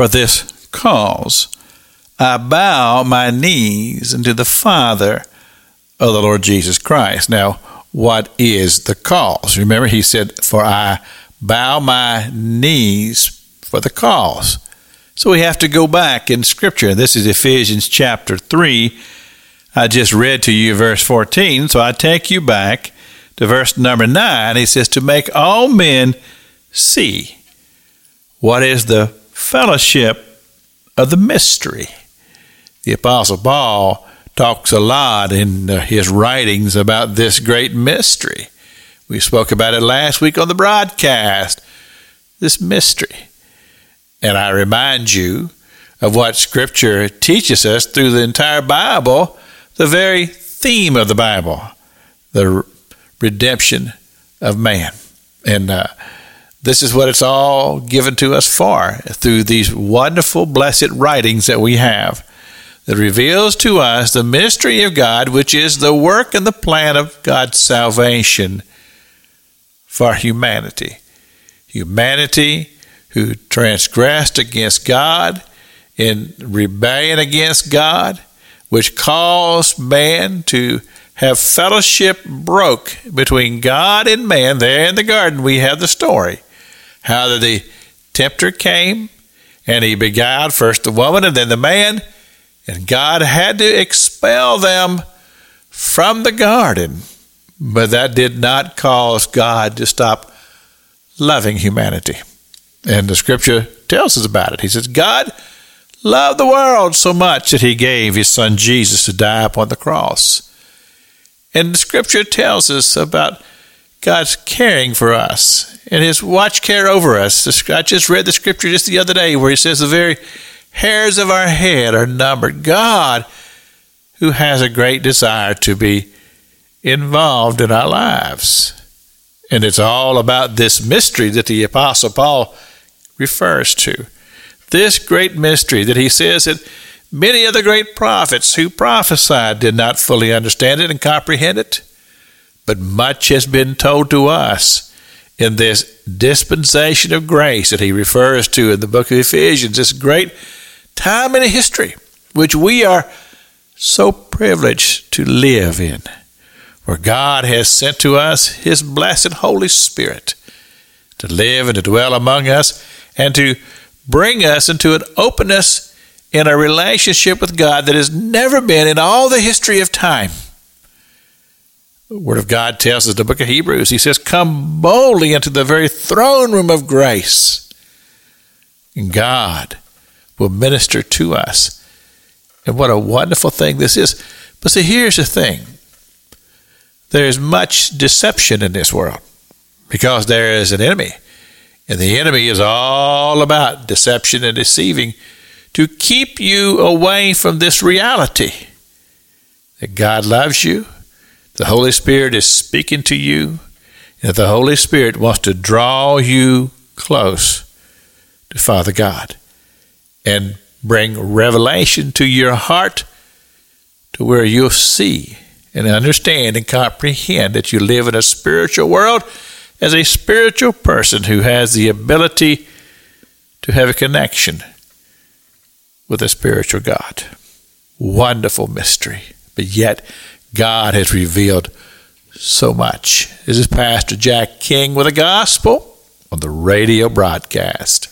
For this cause I bow my knees unto the Father of the Lord Jesus Christ. Now, what is the cause? Remember, he said, for I bow my knees for the cause. So we have to go back in Scripture. This is Ephesians chapter 3. I just read to you verse 14, so I take you back to verse number 9. He says, to make all men see what is the fellowship of the mystery. The Apostle Paul talks a lot in his writings about this great mystery. We spoke about it last week on the broadcast, this mystery. And I remind you of what Scripture teaches us through the entire Bible, the very theme of the Bible, the redemption of man. And this is what it's all given to us for, through these wonderful, blessed writings that we have that reveals to us the mystery of God, which is the work and the plan of God's salvation for humanity. Humanity who transgressed against God in rebellion against God, which caused man to have fellowship broke between God and man. There in the garden, we have the story how the tempter came and he beguiled first the woman and then the man, and God had to expel them from the garden. But that did not cause God to stop loving humanity. And the Scripture tells us about it. He says, God loved the world so much that he gave his son Jesus to die upon the cross. And the Scripture tells us about God's caring for us and his watch care over us. I just read the Scripture just the other day where he says the very hairs of our head are numbered. God, who has a great desire to be involved in our lives. And it's all about this mystery that the Apostle Paul refers to. This great mystery that he says that many of the great prophets who prophesied did not fully understand it and comprehend it, but much has been told to us in this dispensation of grace that he refers to in the book of Ephesians, this great time in history, which we are so privileged to live in, where God has sent to us his blessed Holy Spirit to live and to dwell among us and to bring us into an openness in a relationship with God that has never been in all the history of time. The Word of God tells us in the book of Hebrews, he says, come boldly into the very throne room of grace, and God will minister to us. And what a wonderful thing this is. But see, here's the thing. There is much deception in this world because there is an enemy. And the enemy is all about deception and deceiving to keep you away from this reality that God loves you, the Holy Spirit is speaking to you, and that the Holy Spirit wants to draw you close to Father God and bring revelation to your heart to where you'll see and understand and comprehend that you live in a spiritual world as a spiritual person who has the ability to have a connection with a spiritual God. Wonderful mystery. But yet, God has revealed so much. This is Pastor Jack King with the Gospel on the Radio Broadcast.